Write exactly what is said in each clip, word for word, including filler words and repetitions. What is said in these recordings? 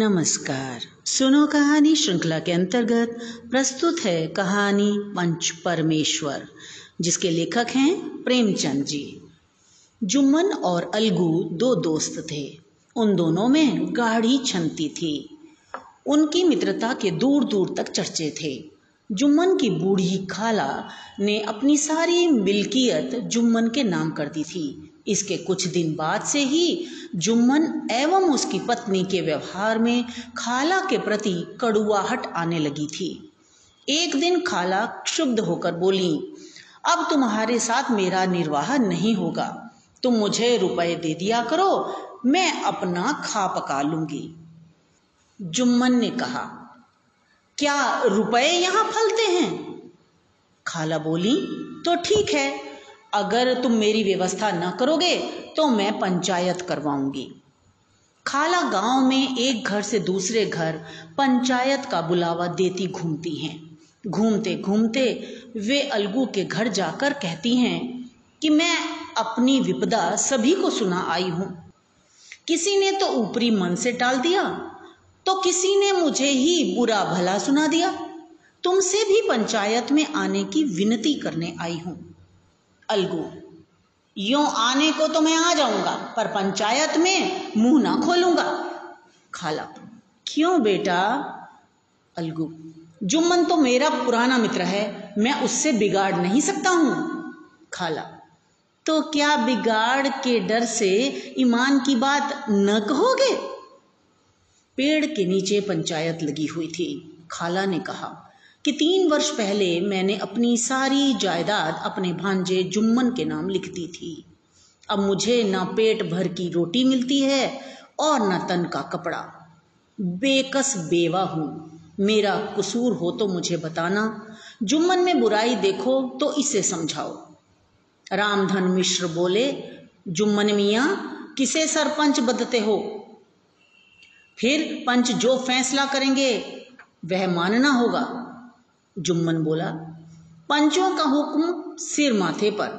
नमस्कार। सुनो कहानी श्रृंखला के अंतर्गत प्रस्तुत है कहानी पंच परमेश्वर, जिसके लेखक हैं प्रेमचंद जी। जुम्मन और अलगू दो दोस्त थे। उन दोनों में गाढ़ी छनती थी। उनकी मित्रता के दूर दूर तक चर्चे थे। जुम्मन की बूढ़ी खाला ने अपनी सारी मिल्कियत जुम्मन के नाम कर दी थी। इसके कुछ दिन बाद से ही जुम्मन एवं उसकी पत्नी के व्यवहार में खाला के प्रति कड़ुआहट आने लगी थी। एक दिन खाला क्षुब्ध होकर बोली, अब तुम्हारे साथ मेरा निर्वाह नहीं होगा। तुम मुझे रुपए दे दिया करो, मैं अपना खा पका लूंगी। जुम्मन ने कहा, क्या रुपए यहाँ फलते हैं? खाला बोली, तो ठीक है, अगर तुम मेरी व्यवस्था न करोगे तो मैं पंचायत करवाऊंगी। खाला गांव में एक घर से दूसरे घर पंचायत का बुलावा देती घूमती हैं। घूमते घूमते वे अलगू के घर जाकर कहती हैं कि मैं अपनी विपदा सभी को सुना आई हूँ। किसी ने तो ऊपरी मन से टाल दिया, तो किसी ने मुझे ही बुरा भला सुना दिया। तुमसे भी पंचायत में आने की विनती करने आई हूँ। अलगू, यूं आने को तो मैं आ जाऊंगा, पर पंचायत में मुंह ना खोलूंगा। खाला, क्यों बेटा? अलगू, जुम्मन तो मेरा पुराना मित्र है, मैं उससे बिगाड़ नहीं सकता हूं। खाला, तो क्या बिगाड़ के डर से ईमान की बात न कहोगे? पेड़ के नीचे पंचायत लगी हुई थी। खाला ने कहा कि तीन वर्ष पहले मैंने अपनी सारी जायदाद अपने भांजे जुम्मन के नाम लिख दी थी। अब मुझे ना पेट भर की रोटी मिलती है और ना तन का कपड़ा। बेकस बेवा हूँ। मेरा कसूर हो तो मुझे बताना। जुम्मन में बुराई देखो तो इसे समझाओ। रामधन मिश्र बोले, जुम्मन मियाँ, किसे सरपंच बदते हो? फिर पंच जो फैसला करेंगे वह मानना होगा। जुम्मन बोला, पंचों का हुक्म सिर माथे पर।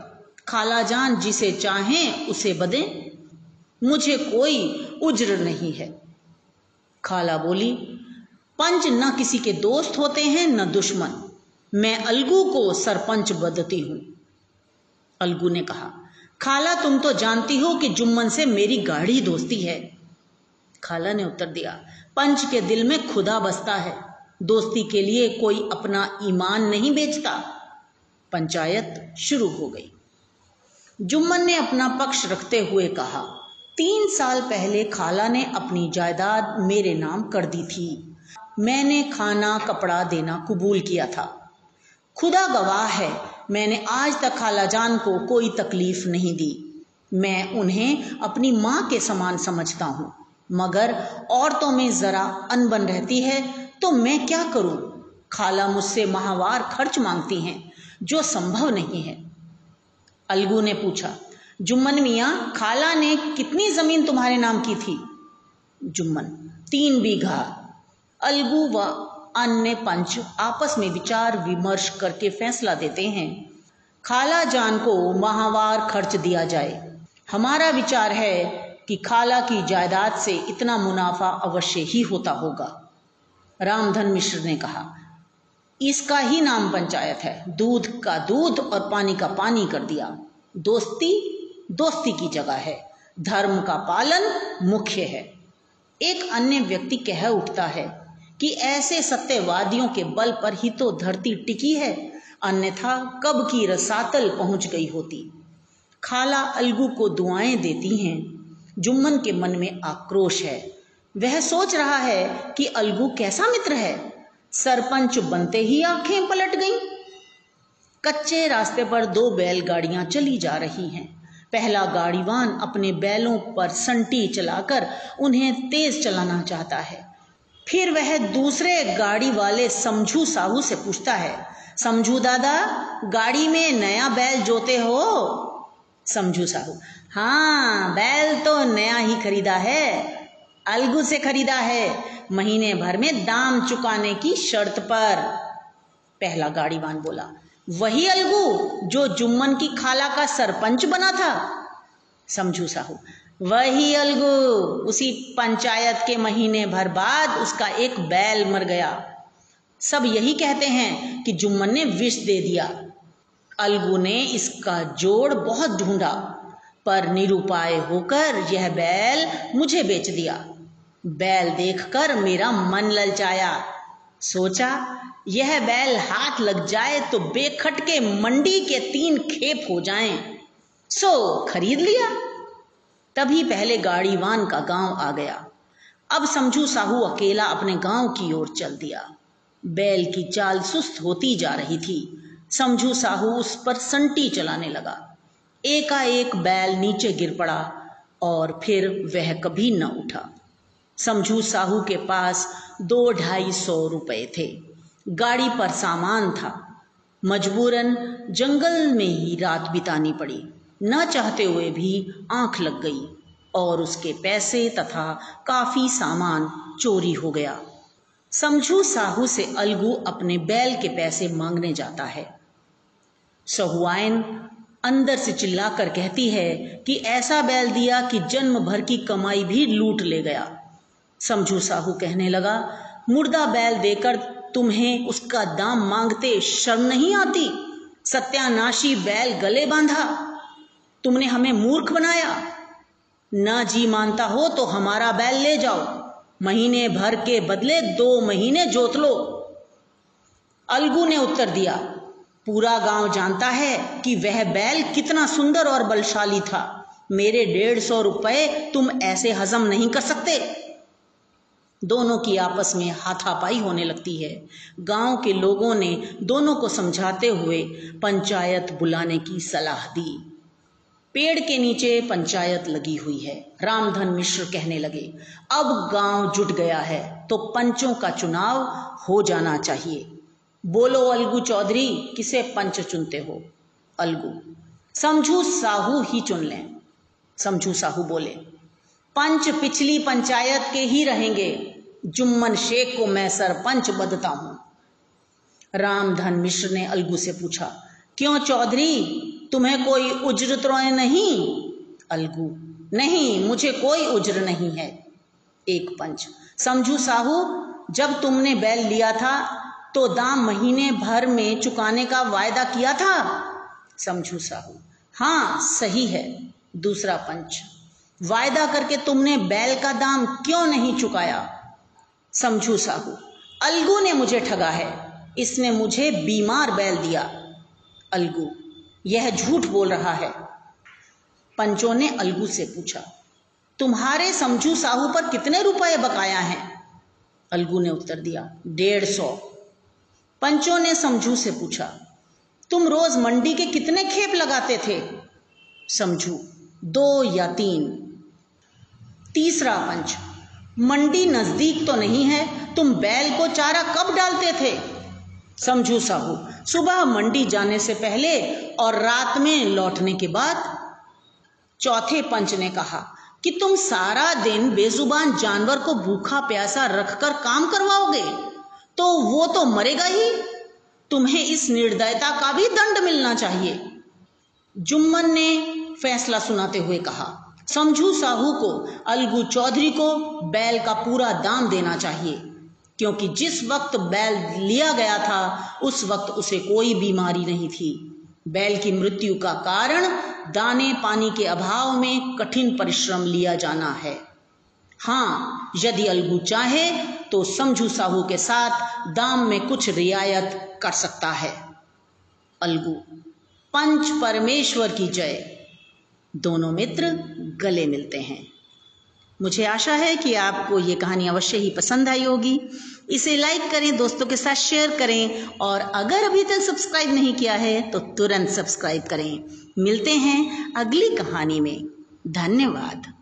खालाजान जिसे चाहें उसे बदें, मुझे कोई उज्र नहीं है। खाला बोली, पंच न किसी के दोस्त होते हैं न दुश्मन। मैं अलगू को सरपंच बदती हूँ। अलगू ने कहा, खाला तुम तो जानती हो कि जुम्मन से मेरी गाढ़ी दोस्ती है। खाला ने उत्तर दिया, पंच के दिल में खुदा बसता है। दोस्ती के लिए कोई अपना ईमान नहीं बेचता। पंचायत शुरू हो गई। जुम्मन ने अपना पक्ष रखते हुए कहा, तीन साल पहले खाला ने अपनी जायदाद मेरे नाम कर दी थी। मैंने खाना कपड़ा देना कबूल किया था। खुदा गवाह है, मैंने आज तक खालाजान को कोई तकलीफ नहीं दी। मैं उन्हें अपनी माँ के समान समझता हूँ, मगर औरतों में जरा अनबन रहती है तो मैं क्या करूं? खाला मुझसे माहवार खर्च मांगती हैं, जो संभव नहीं है। अलगू ने पूछा, जुम्मन मियाँ, खाला ने कितनी जमीन तुम्हारे नाम की थी? जुम्मन, तीन बीघा। अलगू व अन्य पंच आपस में विचार विमर्श करके फैसला देते हैं, खाला जान को माहवार खर्च दिया जाए। हमारा विचार है कि खाला की जायदाद से इतना मुनाफा अवश्य ही होता होगा। रामधन मिश्र ने कहा, इसका ही नाम पंचायत है। दूध का दूध और पानी का पानी कर दिया। दोस्ती दोस्ती की जगह है, धर्म का पालन मुख्य है। एक अन्य व्यक्ति कह उठता है कि ऐसे सत्यवादियों के बल पर ही तो धरती टिकी है, अन्यथा कब की रसातल पहुंच गई होती। खाला अलगू को दुआएं देती हैं। जुम्मन के मन में आक्रोश है। वह सोच रहा है कि अलगू कैसा मित्र है। सरपंच बनते ही आंखें पलट गईं। कच्चे रास्ते पर दो बैलगाड़ियां चली जा रही हैं। पहला गाड़ीवान अपने बैलों पर संटी चलाकर उन्हें तेज चलाना चाहता है। फिर वह दूसरे गाड़ी वाले समझू साहू से पूछता है, समझू दादा, गाड़ी में नया बैल जोते हो? समझू साहू, हाँ, बैल तो नया ही खरीदा है। अलगू से खरीदा है, महीने भर में दाम चुकाने की शर्त पर। पहला गाड़ीवान बोला, वही अलगू जो जुम्मन की खाला का सरपंच बना था? समझू साहू, वही अलगू। उसी पंचायत के महीने भर बाद उसका एक बैल मर गया। सब यही कहते हैं कि जुम्मन ने विष दे दिया। अलगू ने इसका जोड़ बहुत ढूंढा पर निरुपाय होकर यह बैल मुझे बेच दिया। बैल देखकर मेरा मन ललचाया। सोचा यह बैल हाथ लग जाए तो बेखटके मंडी के तीन खेप हो जाएं। सो खरीद लिया। तभी पहले गाड़ीवान का गांव आ गया। अब समझू साहू अकेला अपने गांव की ओर चल दिया। बैल की चाल सुस्त होती जा रही थी। समझू साहू उस पर संटी चलाने लगा। एकाएक बैल नीचे गिर पड़ा और फिर वह कभी न उठा। समझू साहू के पास दो ढाई सौ रुपए थे। गाड़ी पर सामान था। मजबूरन जंगल में ही रात बितानी पड़ी। न चाहते हुए भी आंख लग गई और उसके पैसे तथा काफी सामान चोरी हो गया। समझू साहू से अलगू अपने बैल के पैसे मांगने जाता है। सहुआइन अंदर से चिल्लाकर कहती है कि ऐसा बैल दिया कि जन्म भर की कमाई भी लूट ले गया। समझू साहू कहने लगा, मुर्दा बैल देकर तुम्हें उसका दाम मांगते शर्म नहीं आती? सत्यानाशी बैल गले बांधा, तुमने हमें मूर्ख बनाया। ना जी मानता हो तो हमारा बैल ले जाओ, महीने भर के बदले दो महीने जोत लो। अलगू ने उत्तर दिया, पूरा गांव जानता है कि वह बैल कितना सुंदर और बलशाली था। मेरे डेढ़ सौ रुपए तुम ऐसे हजम नहीं कर सकते। दोनों की आपस में हाथापाई होने लगती है। गांव के लोगों ने दोनों को समझाते हुए पंचायत बुलाने की सलाह दी। पेड़ के नीचे पंचायत लगी हुई है। रामधन मिश्र कहने लगे, अब गांव जुट गया है तो पंचों का चुनाव हो जाना चाहिए। बोलो अलगू चौधरी, किसे पंच चुनते हो? अलगू, समझू साहू ही चुन लें। समझू साहू बोले, पंच पिछली पंचायत के ही रहेंगे। जुम्मन शेख को मैं सरपंच बदता हूं। रामधन मिश्र ने अलगू से पूछा, क्यों चौधरी, तुम्हें कोई उज्र तो नहीं? अलगू, नहीं, मुझे कोई उज्र नहीं है। एक पंच, समझू साहू, जब तुमने बैल लिया था तो दाम महीने भर में चुकाने का वायदा किया था? समझू साहू, हाँ सही है। दूसरा पंच, वायदा करके तुमने बैल का दाम क्यों नहीं चुकाया? समझू साहू, अलगू ने मुझे ठगा है, इसने मुझे बीमार बैल दिया। अलगू, यह झूठ बोल रहा है। पंचों ने अलगू से पूछा, तुम्हारे समझू साहू पर कितने रुपए बकाया हैं? अलगू ने उत्तर दिया, डेढ़ सौ। पंचों ने समझू से पूछा, तुम रोज मंडी के कितने खेप लगाते थे? समझू, दो या तीन। तीसरा पंच, मंडी नजदीक तो नहीं है, तुम बैल को चारा कब डालते थे? समझू साहू, सुबह मंडी जाने से पहले और रात में लौटने के बाद। चौथे पंच ने कहा कि तुम सारा दिन बेजुबान जानवर को भूखा प्यासा रखकर काम करवाओगे तो वो तो मरेगा ही, तुम्हें इस निर्दयता का भी दंड मिलना चाहिए। जुम्मन ने फैसला सुनाते हुए कहा, समझू साहू को अलगू चौधरी को बैल का पूरा दाम देना चाहिए, क्योंकि जिस वक्त बैल लिया गया था उस वक्त उसे कोई बीमारी नहीं थी। बैल की मृत्यु का कारण दाने पानी के अभाव में कठिन परिश्रम लिया जाना है। हाँ, यदि अलगू चाहे तो समझू साहू के साथ दाम में कुछ रियायत कर सकता है। अलगू, पंच परमेश्वर की जय। दोनों मित्र गले मिलते हैं। मुझे आशा है कि आपको ये कहानी अवश्य ही पसंद आई होगी। इसे लाइक करें, दोस्तों के साथ शेयर करें और अगर अभी तक सब्सक्राइब नहीं किया है तो तुरंत सब्सक्राइब करें। मिलते हैं अगली कहानी में। धन्यवाद।